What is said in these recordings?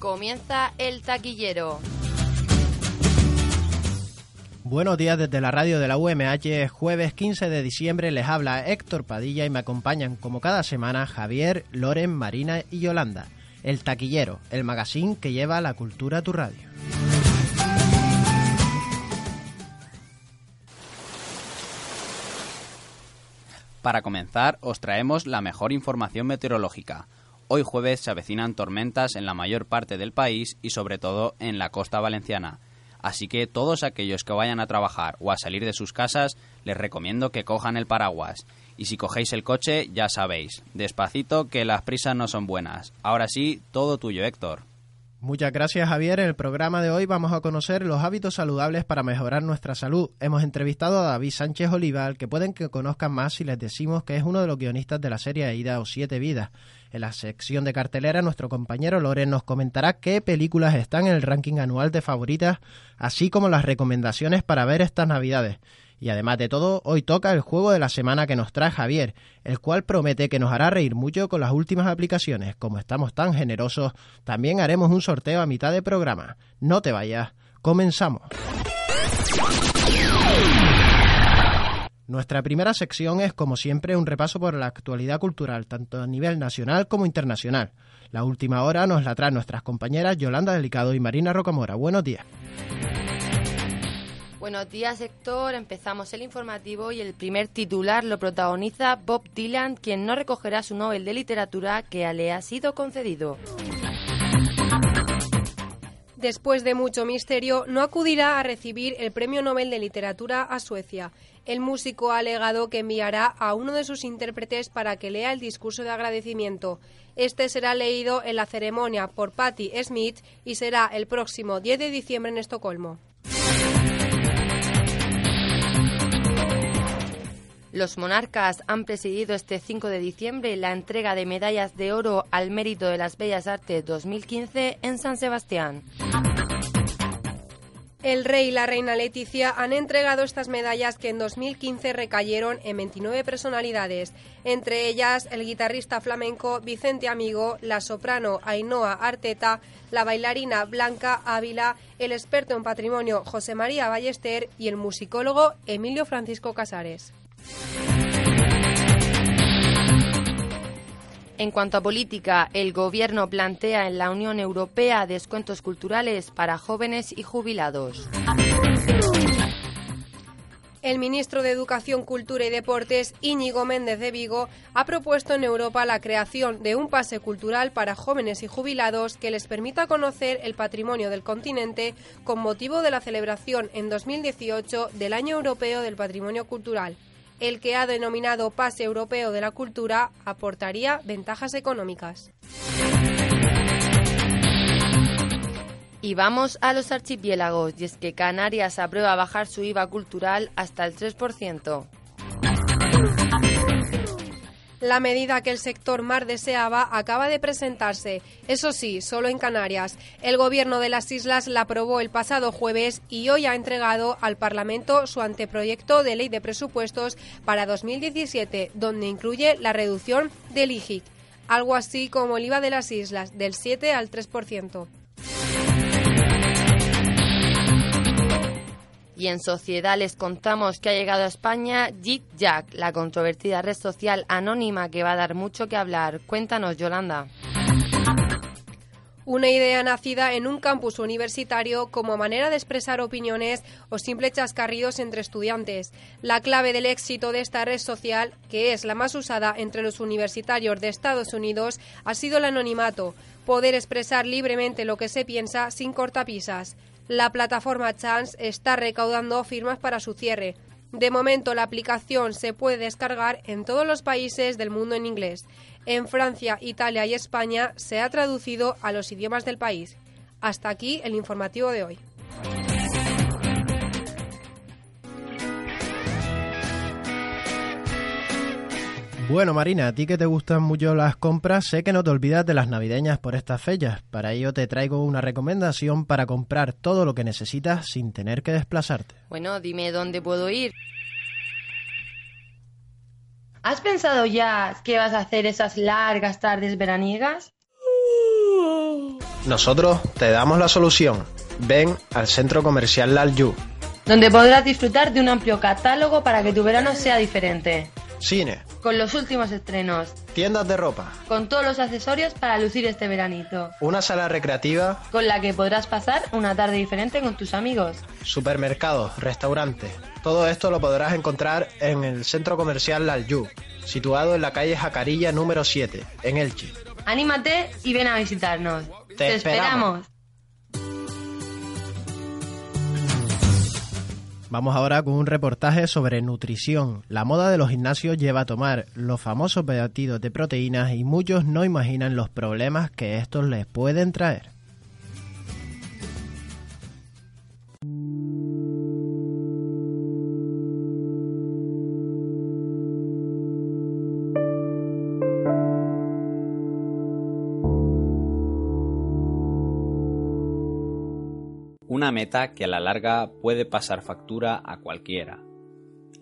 Comienza El Taquillero. Buenos días desde la radio de la UMH. Jueves 15 de diciembre les habla Héctor Padilla y me acompañan como cada semana Javier, Loren, Marina y Yolanda. El Taquillero, el magazine que lleva la cultura a tu radio. Para comenzar, os traemos la mejor información meteorológica. Hoy jueves se avecinan tormentas en la mayor parte del país y sobre todo en la costa valenciana. Así que todos aquellos que vayan a trabajar o a salir de sus casas, les recomiendo que cojan el paraguas. Y si cogéis el coche, ya sabéis, despacito, que las prisas no son buenas. Ahora sí, todo tuyo, Héctor. Muchas gracias, Javier. En el programa de hoy vamos a conocer los hábitos saludables para mejorar nuestra salud. Hemos entrevistado a David Sánchez Olival, que pueden que conozcan más si les decimos que es uno de los guionistas de la serie Ida o Siete Vidas. En la sección de cartelera, nuestro compañero Loren nos comentará qué películas están en el ranking anual de favoritas, así como las recomendaciones para ver estas Navidades. Y además de todo, hoy toca el juego de la semana que nos trae Javier, el cual promete que nos hará reír mucho con las últimas aplicaciones. Como estamos tan generosos, también haremos un sorteo a mitad de programa. No te vayas, comenzamos. Nuestra primera sección es, como siempre, un repaso por la actualidad cultural, tanto a nivel nacional como internacional. La última hora nos la traen nuestras compañeras Yolanda Delicado y Marina Rocamora. Buenos días. Buenos días, Héctor. Empezamos el informativo y el primer titular lo protagoniza Bob Dylan, quien no recogerá su Nobel de Literatura que le ha sido concedido. Después de mucho misterio, no acudirá a recibir el Premio Nobel de Literatura a Suecia. El músico ha alegado que enviará a uno de sus intérpretes para que lea el discurso de agradecimiento. Este será leído en la ceremonia por Patti Smith y será el próximo 10 de diciembre en Estocolmo. Los monarcas han presidido este 5 de diciembre la entrega de medallas de oro al mérito de las Bellas Artes 2015 en San Sebastián. El rey y la reina Leticia han entregado estas medallas que en 2015 recayeron en 29 personalidades, entre ellas el guitarrista flamenco Vicente Amigo, la soprano Ainhoa Arteta, la bailarina Blanca Ávila, el experto en patrimonio José María Ballester y el musicólogo Emilio Francisco Casares. En cuanto a política, el Gobierno plantea en la Unión Europea descuentos culturales para jóvenes y jubilados. El ministro de Educación, Cultura y Deportes, Íñigo Méndez de Vigo, ha propuesto en Europa la creación de un pase cultural para jóvenes y jubilados que les permita conocer el patrimonio del continente con motivo de la celebración en 2018 del Año Europeo del Patrimonio Cultural. El que ha denominado Pase Europeo de la Cultura aportaría ventajas económicas. Y vamos a los archipiélagos, y es que Canarias aprueba bajar su IVA cultural hasta el 3%. La medida que el sector mar deseaba acaba de presentarse, eso sí, solo en Canarias. El Gobierno de las islas la aprobó el pasado jueves y hoy ha entregado al Parlamento su anteproyecto de ley de presupuestos para 2017, donde incluye la reducción del IGIC, algo así como el IVA de las islas, del 7 al 3%. Y en sociedad les contamos que ha llegado a España Yik Yak, la controvertida red social anónima que va a dar mucho que hablar. Cuéntanos, Yolanda. Una idea nacida en un campus universitario como manera de expresar opiniones o simples chascarrillos entre estudiantes. La clave del éxito de esta red social, que es la más usada entre los universitarios de Estados Unidos, ha sido el anonimato. Poder expresar libremente lo que se piensa sin cortapisas. La plataforma Chance está recaudando firmas para su cierre. De momento, la aplicación se puede descargar en todos los países del mundo en inglés. En Francia, Italia y España se ha traducido a los idiomas del país. Hasta aquí el informativo de hoy. Bueno, Marina, a ti que te gustan mucho las compras, sé que no te olvidas de las navideñas por estas fechas. Para ello te traigo una recomendación para comprar todo lo que necesitas sin tener que desplazarte. Bueno, dime dónde puedo ir. ¿Has pensado ya qué vas a hacer esas largas tardes veraniegas? Nosotros te damos la solución. Ven al Centro Comercial Lallou, donde podrás disfrutar de un amplio catálogo para que tu verano sea diferente. Cine, con los últimos estrenos. Tiendas de ropa, con todos los accesorios para lucir este veranito. Una sala recreativa, con la que podrás pasar una tarde diferente con tus amigos. Supermercados, restaurantes. Todo esto lo podrás encontrar en el Centro Comercial Lallou, situado en la calle Jacarilla número 7, en Elche. Anímate y ven a visitarnos. ¡Te esperamos! Vamos ahora con un reportaje sobre nutrición. La moda de los gimnasios lleva a tomar los famosos batidos de proteínas y muchos no imaginan los problemas que estos les pueden traer. Una meta que a la larga puede pasar factura a cualquiera.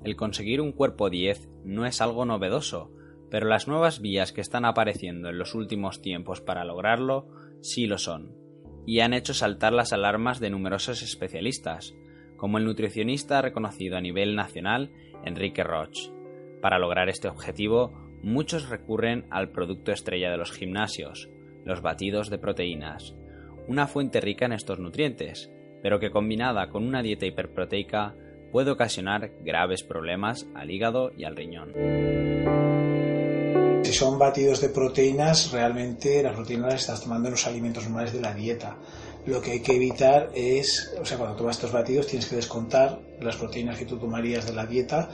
El conseguir un cuerpo 10 no es algo novedoso, pero las nuevas vías que están apareciendo en los últimos tiempos para lograrlo sí lo son, y han hecho saltar las alarmas de numerosos especialistas, como el nutricionista reconocido a nivel nacional Enrique Roch. Para lograr este objetivo, muchos recurren al producto estrella de los gimnasios, los batidos de proteínas, una fuente rica en estos nutrientes, pero que combinada con una dieta hiperproteica puede ocasionar graves problemas al hígado y al riñón. Si son batidos de proteínas, realmente las proteínas las estás tomando en los alimentos normales de la dieta. Lo que hay que evitar es, cuando tomas estos batidos tienes que descontar las proteínas que tú tomarías de la dieta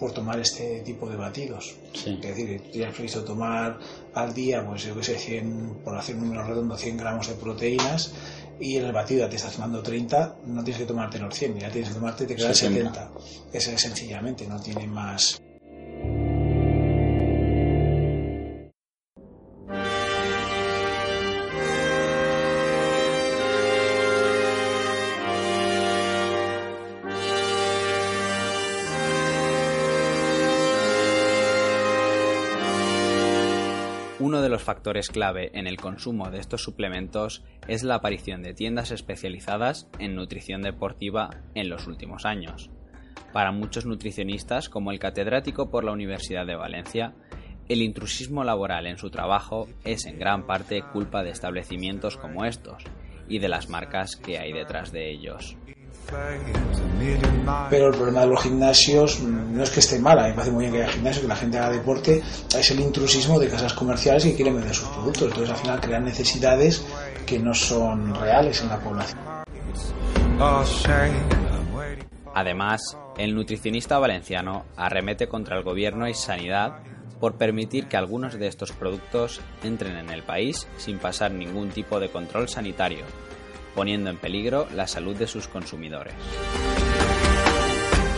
por tomar este tipo de batidos. Sí. Es decir, tú ya has previsto tomar al día, 100, por hacer un número redondo, 100 gramos de proteínas, y en el batido te estás tomando 30, no tienes que tomarte los 100, ya tienes que tomarte, te quedan 70. Eso es sencillamente, no tiene más. Uno de los factores clave en el consumo de estos suplementos es la aparición de tiendas especializadas en nutrición deportiva en los últimos años. Para muchos nutricionistas, como el catedrático por la Universidad de Valencia, el intrusismo laboral en su trabajo es en gran parte culpa de establecimientos como estos y de las marcas que hay detrás de ellos. Pero el problema de los gimnasios no es que esté mal, a mí me parece muy bien que haya gimnasio, que la gente haga deporte, es el intrusismo de casas comerciales que quieren vender sus productos, entonces al final crean necesidades que no son reales en la población. Además, el nutricionista valenciano arremete contra el gobierno y sanidad por permitir que algunos de estos productos entren en el país sin pasar ningún tipo de control sanitario, poniendo en peligro la salud de sus consumidores.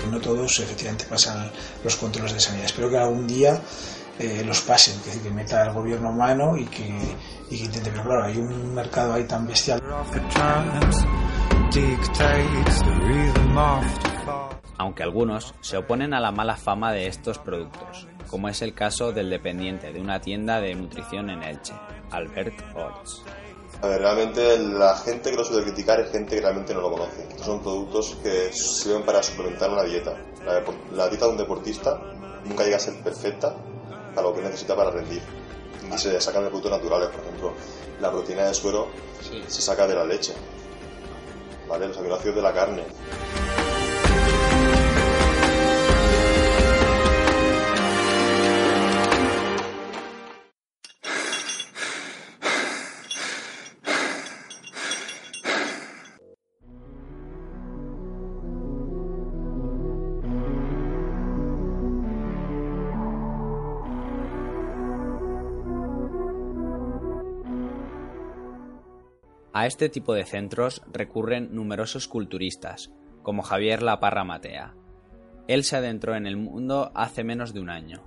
No todos efectivamente pasan los controles de sanidad. Espero que algún día los pasen, que meta el gobierno mano y que intente, pero claro, hay un mercado ahí tan bestial. Aunque algunos se oponen a la mala fama de estos productos, como es el caso del dependiente de una tienda de nutrición en Elche, Albert Orts. A ver, realmente la gente que lo suele criticar es gente que realmente no lo conoce. Estos son productos que sirven para suplementar una dieta. La dieta de un deportista nunca llega a ser perfecta para lo que necesita para rendir. Y se sacan de productos naturales, por ejemplo, la proteína de suero se saca de la leche, ¿vale? Los aminoácidos de la carne. A este tipo de centros recurren numerosos culturistas, como Javier La Parra Matea. Él se adentró en el mundo hace menos de un año.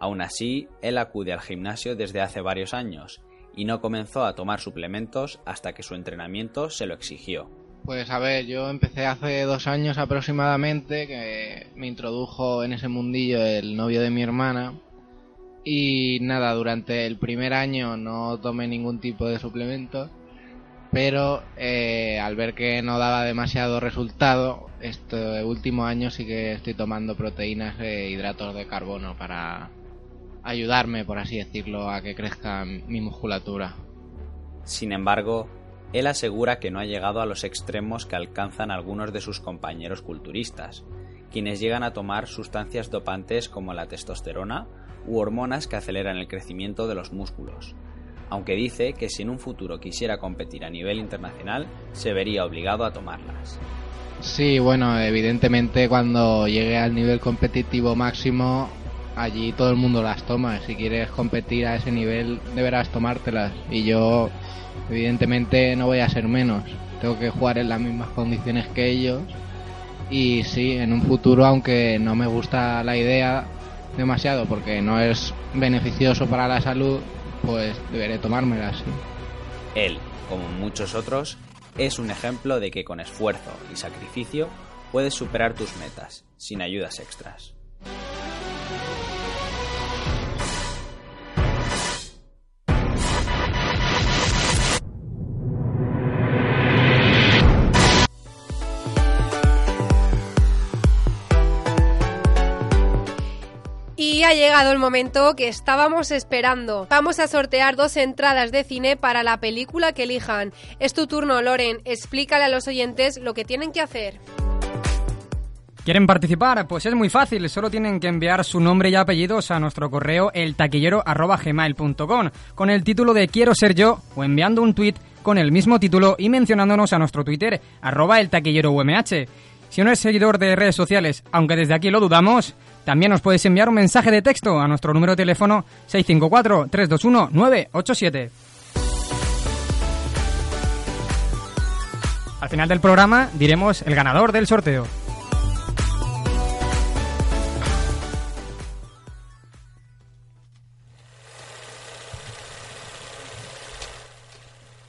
Aún así, él acude al gimnasio desde hace varios años y no comenzó a tomar suplementos hasta que su entrenamiento se lo exigió. Pues a ver, yo empecé hace 2 años aproximadamente, que me introdujo en ese mundillo el novio de mi hermana. Y nada, durante el primer año no tomé ningún tipo de suplemento, pero al ver que no daba demasiado resultado, este último año sí que estoy tomando proteínas e hidratos de carbono para ayudarme, por así decirlo, a que crezca mi musculatura. Sin embargo, él asegura que no ha llegado a los extremos que alcanzan algunos de sus compañeros culturistas, quienes llegan a tomar sustancias dopantes como la testosterona u hormonas que aceleran el crecimiento de los músculos, aunque dice que si en un futuro quisiera competir a nivel internacional, se vería obligado a tomarlas. Sí, bueno, evidentemente cuando llegue al nivel competitivo máximo, allí todo el mundo las toma. Si quieres competir a ese nivel, deberás tomártelas. Y yo, evidentemente, no voy a ser menos. Tengo que jugar en las mismas condiciones que ellos. Y sí, en un futuro, aunque no me gusta la idea demasiado, porque no es beneficioso para la salud, pues deberé tomármelas, sí. Él, como muchos otros, es un ejemplo de que con esfuerzo y sacrificio puedes superar tus metas, sin ayudas extras. Y ha llegado el momento que estábamos esperando. Vamos a sortear 2 entradas de cine para la película que elijan. Es tu turno, Loren. Explícale a los oyentes lo que tienen que hacer. ¿Quieren participar? Pues es muy fácil, solo tienen que enviar su nombre y apellidos a nuestro correo eltaquillero@gmail.com con el título de Quiero ser yo o enviando un tuit con el mismo título y mencionándonos a nuestro Twitter @eltaquilleroumh. Si no eres seguidor de redes sociales, aunque desde aquí lo dudamos, también nos puedes enviar un mensaje de texto a nuestro número de teléfono 654-321-987. Al final del programa diremos el ganador del sorteo.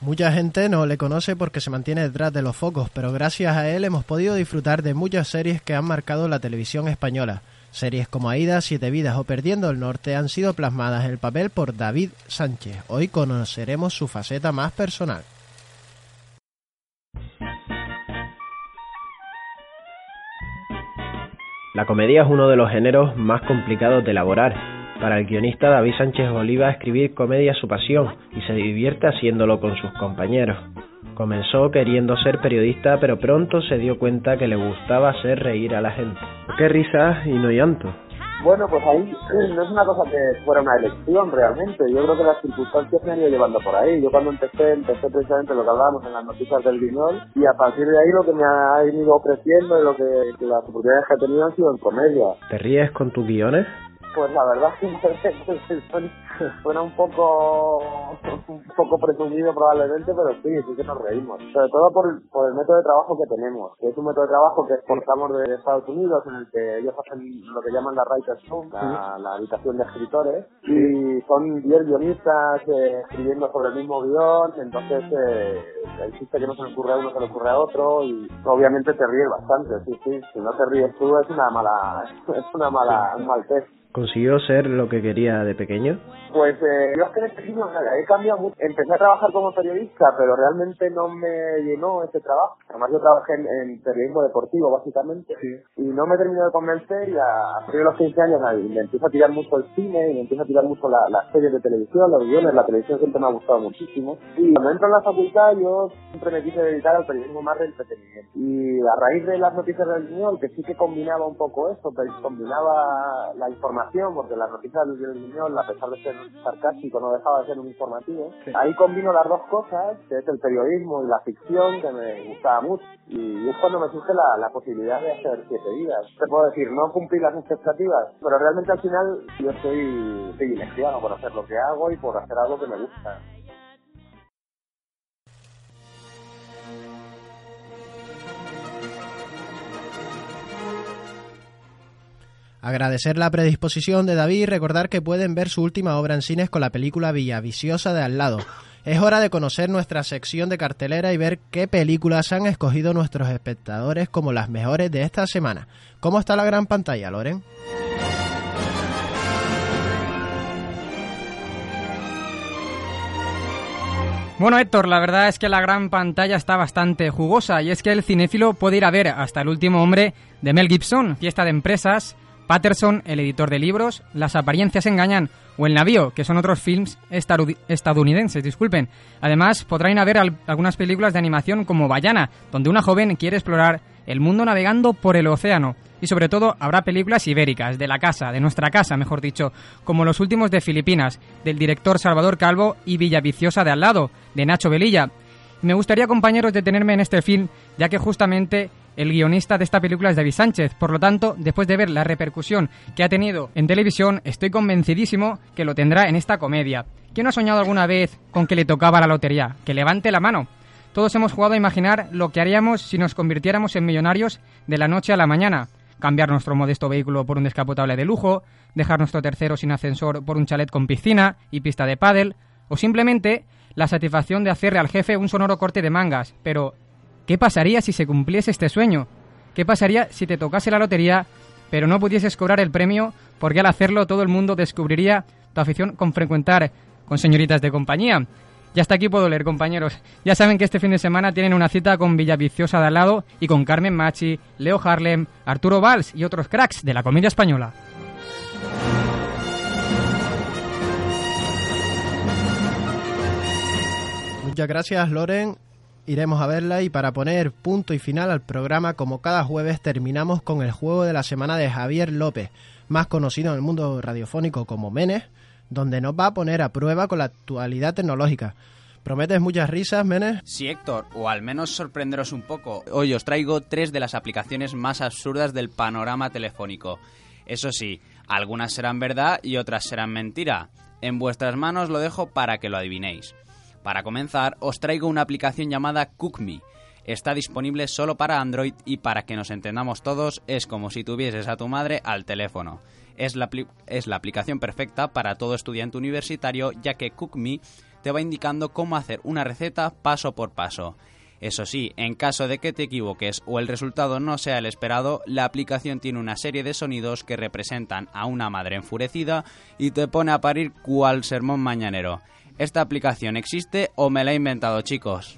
Mucha gente no le conoce porque se mantiene detrás de los focos, pero gracias a él hemos podido disfrutar de muchas series que han marcado la televisión española. Series como Ida, 7 vidas o Perdiendo el norte han sido plasmadas en el papel por David Sánchez. Hoy conoceremos su faceta más personal. La comedia es uno de los géneros más complicados de elaborar. Para el guionista David Sánchez Olival, escribir comedia es su pasión y se divierte haciéndolo con sus compañeros. Comenzó queriendo ser periodista, pero pronto se dio cuenta que le gustaba hacer reír a la gente. ¡Qué risas y no llanto! Bueno, pues ahí no es una cosa que fuera una elección realmente. Yo creo que las circunstancias me han ido llevando por ahí. Yo cuando empecé precisamente lo que hablábamos en las noticias del Guiñol, y a partir de ahí lo que me ha ido ofreciendo y lo que las oportunidades que he tenido han sido en comedia. ¿Te ríes con tus guiones? Pues la verdad que suena un poco presumido probablemente, pero sí que nos reímos. Sobre todo por el método de trabajo que tenemos, que es un método de trabajo que exportamos de Estados Unidos, en el que ellos hacen lo que llaman la writer's room, la habitación de escritores, y son 10 guionistas escribiendo sobre el mismo guión, entonces existe que no se le ocurre a uno, se le ocurre a otro, y obviamente te ríes bastante, sí, si no te ríes tú es un mal test. ¿Consiguió ser lo que quería de pequeño? Pues yo es que de pequeño he cambiado mucho. Empecé a trabajar como periodista, pero realmente no me llenó ese trabajo. Además yo trabajé en periodismo deportivo, básicamente, sí. Y no me terminó de convencer, y a partir de los 15 años me empiezo a tirar mucho el cine, y me empiezo a tirar mucho las series de televisión, los guiones. La televisión siempre me ha gustado muchísimo. Y cuando entro en la facultad yo siempre me quise dedicar al periodismo más de entretenimiento. Y a raíz de las noticias del Guiñol, que sí que combinaba un poco eso, pero combinaba la información, porque las noticias del Guiñol, a pesar de ser sarcástico, no dejaba de ser un informativo. Sí. Ahí combino las dos cosas, que es el periodismo y la ficción, que me gustaba mucho. Y es cuando me surge la posibilidad de hacer 7 vidas. Te puedo decir, no cumplí las expectativas, pero realmente al final yo estoy privilegiado por hacer lo que hago y por hacer algo que me gusta. Agradecer la predisposición de David y recordar que pueden ver su última obra en cines con la película Villaviciosa de al lado. Es hora de conocer nuestra sección de cartelera y ver qué películas han escogido nuestros espectadores como las mejores de esta semana. ¿Cómo está la gran pantalla, Loren? Bueno, Héctor, la verdad es que la gran pantalla está bastante jugosa y es que el cinéfilo puede ir a ver Hasta el último hombre de Mel Gibson, Fiesta de empresas, Patterson, el editor de libros, Las apariencias engañan o El navío, que son otros films estadounidenses, disculpen. Además, podrán ir a ver algunas películas de animación como Bayana, donde una joven quiere explorar el mundo navegando por el océano. Y sobre todo habrá películas ibéricas, de la casa, de nuestra casa, mejor dicho, como los últimos de Filipinas, del director Salvador Calvo, y Villaviciosa de al lado, de Nacho Velilla. Me gustaría, compañeros, detenerme en este film, ya que justamente el guionista de esta película es David Sánchez. Por lo tanto, después de ver la repercusión que ha tenido en televisión, estoy convencidísimo que lo tendrá en esta comedia. ¿Quién no ha soñado alguna vez con que le tocaba la lotería? ¡Que levante la mano! Todos hemos jugado a imaginar lo que haríamos si nos convirtiéramos en millonarios de la noche a la mañana. Cambiar nuestro modesto vehículo por un descapotable de lujo, dejar nuestro tercero sin ascensor por un chalet con piscina y pista de pádel, o simplemente la satisfacción de hacerle al jefe un sonoro corte de mangas. Pero, ¿qué pasaría si se cumpliese este sueño? ¿Qué pasaría si te tocase la lotería, pero no pudieses cobrar el premio porque al hacerlo todo el mundo descubriría tu afición con frecuentar con señoritas de compañía? Y hasta aquí puedo leer, compañeros. Ya saben que este fin de semana tienen una cita con Villaviciosa de al lado y con Carmen Machi, Leo Harlem, Arturo Valls y otros cracks de la comedia española. Muchas gracias, Loren. Iremos a verla y para poner punto y final al programa, como cada jueves, terminamos con el juego de la semana de Javier López, más conocido en el mundo radiofónico como Menes, donde nos va a poner a prueba con la actualidad tecnológica. ¿Prometes muchas risas, Menes? Sí, Héctor, o al menos sorprenderos un poco. Hoy os traigo 3 de las aplicaciones más absurdas del panorama telefónico. Eso sí, algunas serán verdad y otras serán mentira. En vuestras manos lo dejo para que lo adivinéis. Para comenzar, os traigo una aplicación llamada CookMe. Está disponible solo para Android y para que nos entendamos todos, es como si tuvieses a tu madre al teléfono. Es la aplicación perfecta para todo estudiante universitario, ya que CookMe te va indicando cómo hacer una receta paso por paso. Eso sí, en caso de que te equivoques o el resultado no sea el esperado, la aplicación tiene una serie de sonidos que representan a una madre enfurecida y te pone a parir cual sermón mañanero. ¿Esta aplicación existe o me la he inventado, chicos?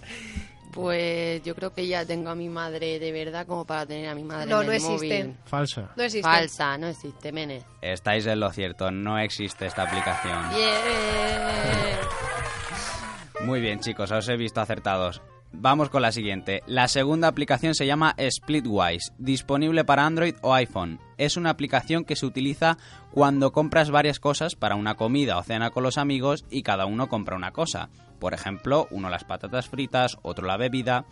Pues yo creo que ya tengo a mi madre de verdad como para tener a mi madre en el móvil. No existe. Falsa. No existe. Falsa, no existe, Menes. Estáis en lo cierto, no existe esta aplicación. Yeah. Muy bien, chicos, os he visto acertados. Vamos con la siguiente. La segunda aplicación se llama Splitwise, disponible para Android o iPhone. Es una aplicación que se utiliza cuando compras varias cosas para una comida o cena con los amigos y cada uno compra una cosa. Por ejemplo, uno las patatas fritas, otro la bebida.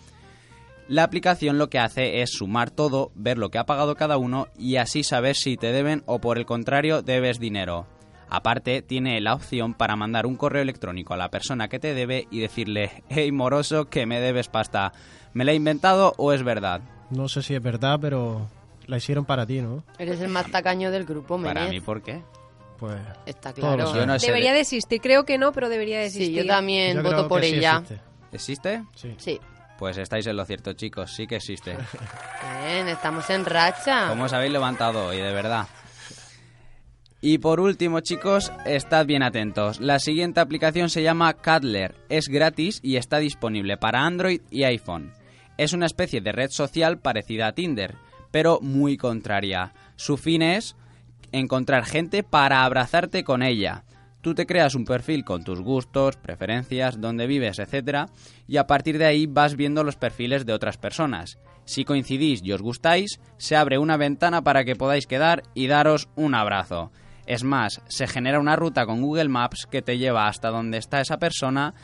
La aplicación lo que hace es sumar todo, ver lo que ha pagado cada uno y así saber si te deben o por el contrario debes dinero. Aparte, tiene la opción para mandar un correo electrónico a la persona que te debe y decirle: «Hey, moroso, que me debes pasta. ¿Me la he inventado o es verdad?» No sé si es verdad, pero la hicieron para ti, ¿no? Eres el más tacaño del grupo, Menes. ¿Para mí por qué? Pues está claro. Yo no sé. Debería de existir, creo que no, pero debería de existir. Sí, yo también yo voto por ella. Sí existe. ¿Existe? Sí. Pues estáis en lo cierto, chicos, sí que existe. Bien, estamos en racha. ¿Cómo os habéis levantado hoy, de verdad? Y por último, chicos, estad bien atentos. La siguiente aplicación se llama Caddler. Es gratis y está disponible para Android y iPhone. Es una especie de red social parecida a Tinder, pero muy contraria. Su fin es encontrar gente para abrazarte con ella. Tú te creas un perfil con tus gustos, preferencias, dónde vives, etcétera, y a partir de ahí vas viendo los perfiles de otras personas. Si coincidís y os gustáis, se abre una ventana para que podáis quedar y daros un abrazo. Es más, se genera una ruta con Google Maps que te lleva hasta donde está esa persona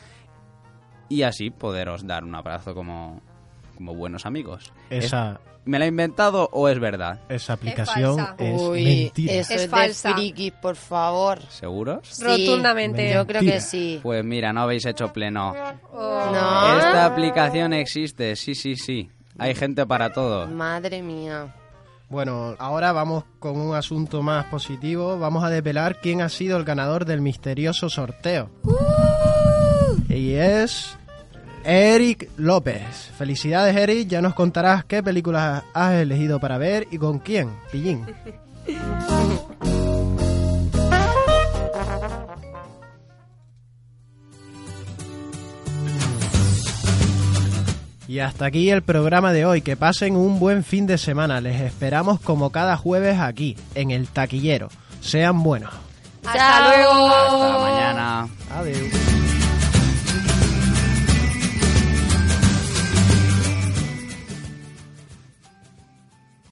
y así poderos dar un abrazo como buenos amigos. ¿Me la he inventado o es verdad? Esa aplicación es mentira. Eso es falsa. De friki, por favor. ¿Seguros? Sí. Rotundamente. Mentira. Yo creo que sí. Pues mira, no habéis hecho pleno. Oh. No. Esta aplicación existe, sí. Hay gente para todo. Madre mía. Bueno, ahora vamos con un asunto más positivo. Vamos a desvelar quién ha sido el ganador del misterioso sorteo. Y es... Eric López. Felicidades, Eric. Ya nos contarás qué películas has elegido para ver y con quién. Pillín. Y hasta aquí el programa de hoy. Que pasen un buen fin de semana. Les esperamos como cada jueves aquí, en El Taquillero. Sean buenos. ¡Hasta luego! Hasta mañana. Adiós.